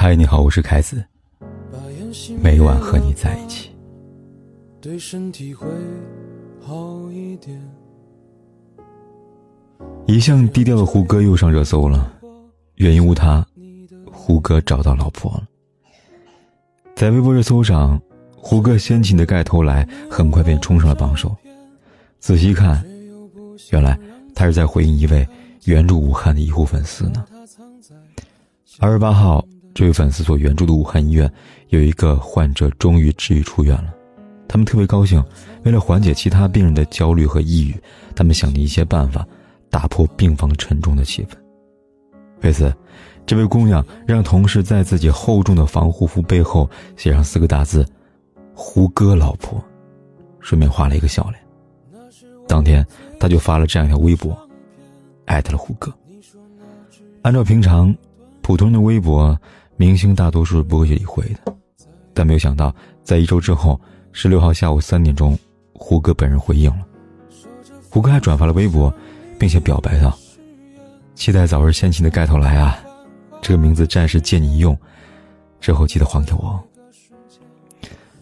嗨，你好，我是凯子，每晚和你在一起。对身体会好一点。一向低调的胡歌又上热搜了，原因无他，胡歌找到老婆了。在微博热搜上，胡歌掀起的盖头来很快便冲上了榜首。仔细看，原来他是在回应一位援助武汉的医护粉丝呢。28号，这位粉丝所援助的武汉医院有一个患者终于治愈出院了，他们特别高兴。为了缓解其他病人的焦虑和抑郁，他们想了一些办法打破病房沉重的气氛。为此，这位姑娘让同事在自己厚重的防护服背后写上4个大字：胡歌老婆，顺便画了一个笑脸。当天她就发了这样一条微博，艾特了胡歌。按照平常普通的微博，明星大多数是不会去理会的，但没有想到在一周之后，16号下午3点钟，胡歌本人回应了。胡歌还转发了微博，并且表白道：期待早日掀起你的盖头来啊，这个名字暂时借你一用，之后记得还给我。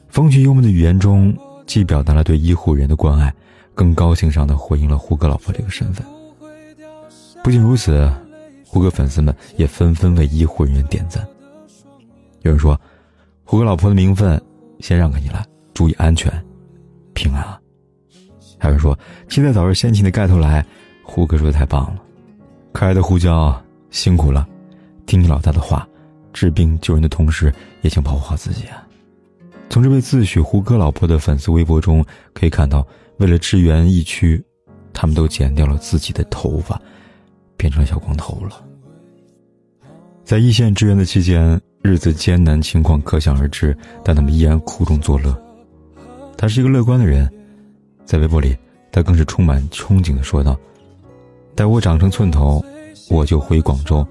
风趣幽默的语言中，既表达了对医护人的关爱，更高兴上的回应了胡歌老婆这个身份。不仅如此，胡歌粉丝们也纷纷为医护人员点赞。有人说，胡歌老婆的名分先让给你了，注意安全，平安啊。还有人说，期待早日掀起你的盖头来，胡歌说的太棒了，可爱的胡椒辛苦了，听你老大的话，治病救人的同时也请保护好自己啊。从这位自诩胡歌老婆的粉丝微博中可以看到，为了支援疫区，他们都剪掉了自己的头发，变成了小光头了。在一线支援的期间，日子艰难情况可想而知，但他们依然苦中作乐。他是一个乐观的人，在微博里他更是充满憧憬地说道：待我长成寸头，我就回广州，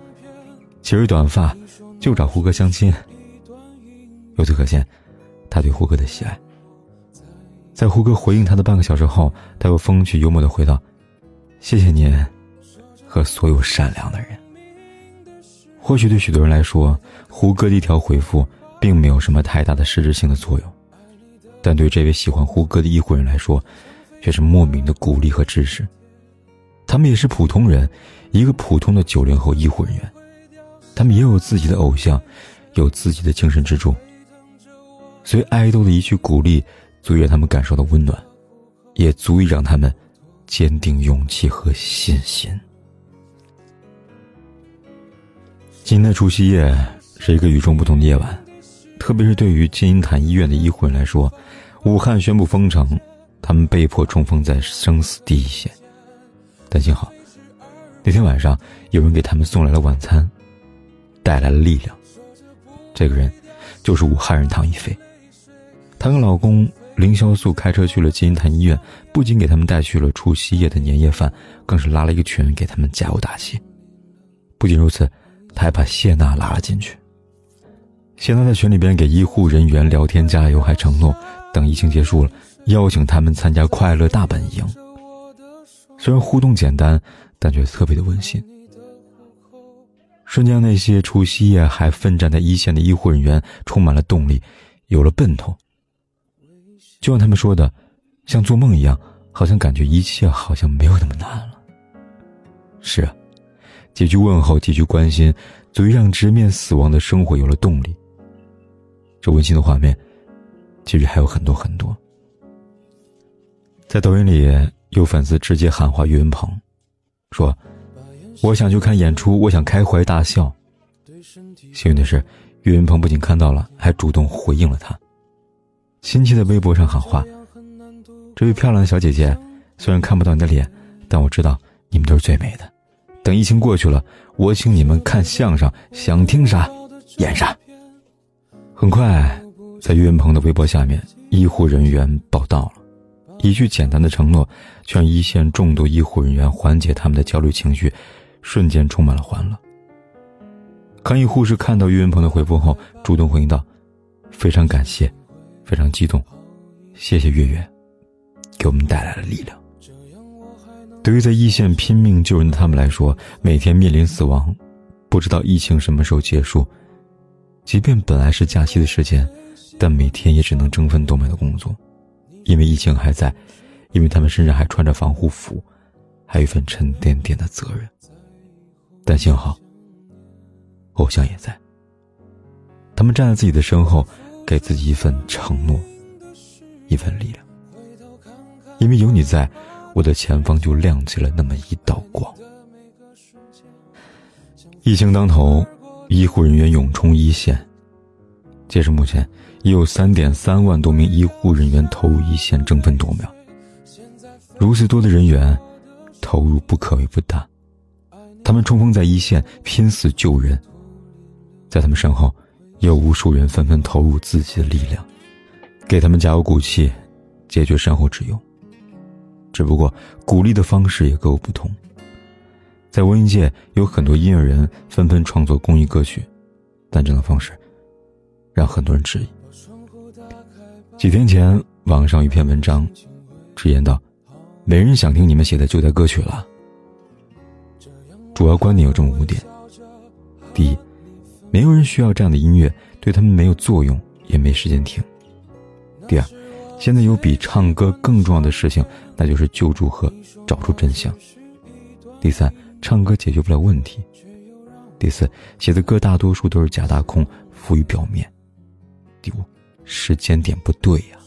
其实短发就找胡歌相亲。由此可见他对胡歌的喜爱。在胡歌回应他的半个小时后，他又风趣幽默地回道：谢谢您和所有善良的人。或许对许多人来说，胡歌的一条回复并没有什么太大的实质性的作用，但对这位喜欢胡歌的医护人来说，却是莫名的鼓励和支持。他们也是普通人，一个普通的90后医护人员，他们也有自己的偶像，有自己的精神支柱，所以爱豆的一句鼓励足以让他们感受到温暖，也足以让他们坚定勇气和信心。今天的除夕夜是一个与众不同的夜晚，特别是对于金银潭医院的医护人来说，武汉宣布封城，他们被迫冲锋在生死第一线。但幸好那天晚上有人给他们送来了晚餐，带来了力量。这个人就是武汉人唐一菲，她跟老公凌潇肃开车去了金银潭医院，不仅给他们带去了除夕夜的年夜饭，更是拉了一个群给他们加油打气。不仅如此，她还把谢娜拉了进去。谢娜在群里边给医护人员聊天加油，还承诺等疫情结束了邀请他们参加快乐大本营。虽然互动简单，但却特别的温馨，瞬间那些除夕夜还奋战在一线的医护人员充满了动力，有了奔头。就像他们说的，像做梦一样，好像感觉一切好像没有那么难了。是啊，几句问候，几句关心，足以让直面死亡的生活有了动力。这温馨的画面其实还有很多很多。在抖音里有粉丝直接喊话岳云鹏，说：我想去看演出，我想开怀大笑。幸运的是，岳云鹏不仅看到了，还主动回应了他。亲戚在微博上喊话：这位漂亮的小姐姐，虽然看不到你的脸，但我知道你们都是最美的。等疫情过去了，我请你们看相声，想听啥演啥。很快在岳云鹏的微博下面，医护人员报道了。一句简单的承诺，却让一线众多医护人员缓解他们的焦虑情绪，瞬间充满了欢乐。抗疫护士看到岳云鹏的回复后，主动回应道：非常感谢，非常激动，谢谢月月给我们带来了力量。对于在一线拼命救人的他们来说，每天面临死亡，不知道疫情什么时候结束，即便本来是假期的时间，但每天也只能争分夺秒的工作，因为疫情还在，因为他们身上还穿着防护服，还有一份沉甸甸的责任。但幸好偶像也在，他们站在自己的身后，给自己一份承诺，一份力量。因为有你在，我的前方就亮起了那么一道光。疫情当头，医护人员涌冲一线，截至目前已有 3.3 万多名医护人员投入一线争分夺秒。如此多的人员投入不可谓不大，他们冲锋在一线，拼死救人。在他们身后也有无数人纷纷投入自己的力量，给他们加油鼓气，解决身后之忧。只不过鼓励的方式也各有不同。在文艺界有很多音乐人纷纷创作公益歌曲，但这样的方式让很多人质疑。几天前网上一篇文章直言道，没人想听你们写的救灾歌曲了。主要观点有这么5点。第一，没有人需要这样的音乐，对他们没有作用，也没时间听。第二，现在有比唱歌更重要的事情，那就是救助和找出真相。第三，唱歌解决不了问题。第四，写的歌大多数都是假大空，浮于表面。第五，时间点不对呀。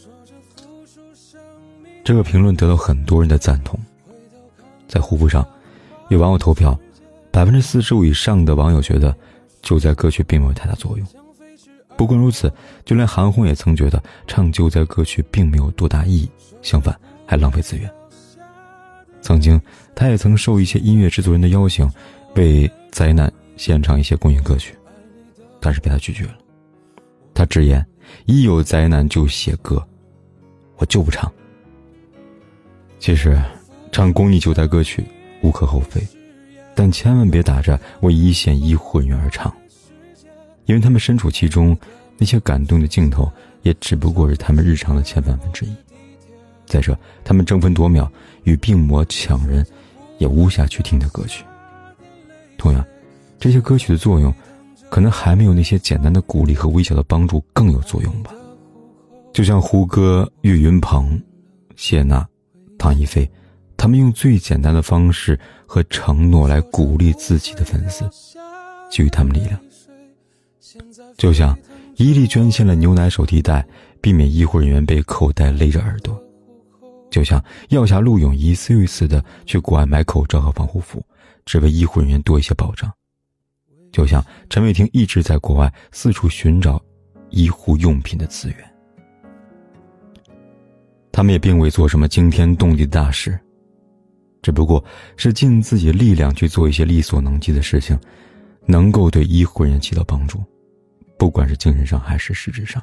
这个评论得到很多人的赞同。在虎扑上有网友投票， 45% 以上的网友觉得救灾歌曲并没有太大作用。不光如此，就连韩红也曾觉得唱救灾歌曲并没有多大意义，相反还浪费资源。曾经他也曾受一些音乐制作人的邀请，为灾难献唱一些公益歌曲，但是被他拒绝了。他直言，一有灾难就写歌，我就不唱。其实唱公益救灾歌曲无可厚非，但千万别打着为一线医护人员而唱，因为他们身处其中，那些感动的镜头也只不过是他们日常的1/1000之一。再者，他们争分夺秒，与病魔抢人，也无暇去听的歌曲。同样，这些歌曲的作用可能还没有那些简单的鼓励和微小的帮助更有作用吧。就像胡歌、岳云鹏、谢娜、唐一菲，他们用最简单的方式和承诺来鼓励自己的粉丝，给予他们力量。就像伊利捐献了牛奶手提袋，避免医护人员被口袋勒着耳朵。就像药侠陆勇一次又一次的去国外买口罩和防护服，只为医护人员多一些保障。就像陈伟霆一直在国外四处寻找医护用品的资源。他们也并未做什么惊天动地的大事，只不过是尽自己的力量去做一些力所能及的事情，能够对医护人员起到帮助，不管是精神上还是实质上。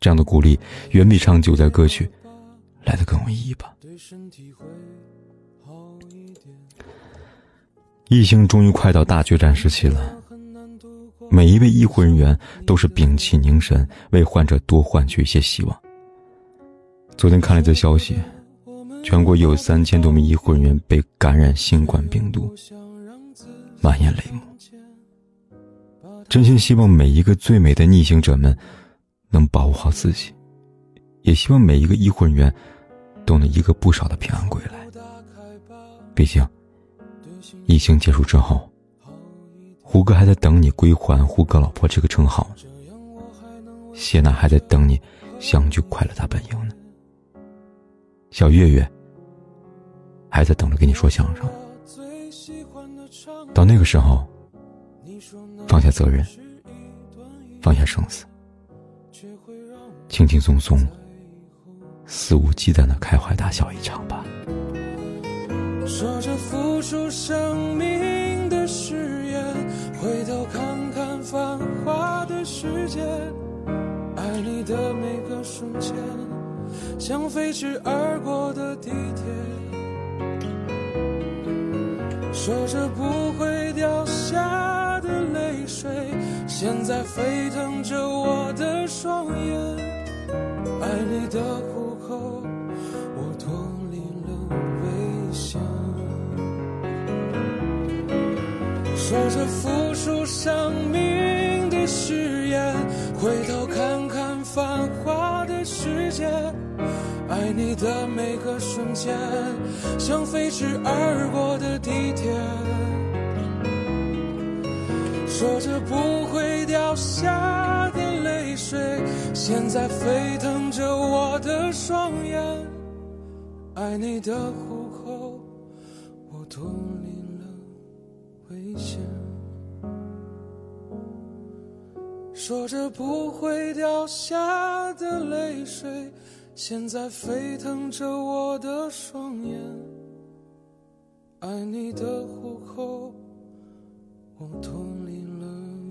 这样的鼓励远比唱救灾歌曲来得更有意义吧。疫情终于快到大决战时期了，每一位医护人员都是屏气凝神，为患者多换取一些希望。昨天看了一则消息，全国有3000多名医护人员被感染新冠病毒，满眼泪目。真心希望每一个最美的逆行者们能保护好自己，也希望每一个医护人员都能一个不少的平安归来。毕竟疫情结束之后，胡歌还在等你归还胡歌老婆这个称号，谢娜还在等你相聚快乐大本营呢，小月月还在等着跟你说相声。到那个时候，放下责任，放下生死，轻轻松松，肆无忌惮地开怀大笑一场吧。说着付出生命的誓言，回头看看繁华的世界，爱你的每个瞬间，像飞驰而过的地铁。说着不会掉下的泪水，现在沸腾着我的双眼，爱你的虎口，我脱离了危险。说着付出生命的誓回头看看繁华的世界，爱你的每个瞬间像飞驰而过的地铁，说着不会掉下的泪水现在沸腾着我的双眼，爱你的户口我脱离了危险，说着不会掉下的泪水现在沸腾着我的双眼，爱你的户口我脱离了。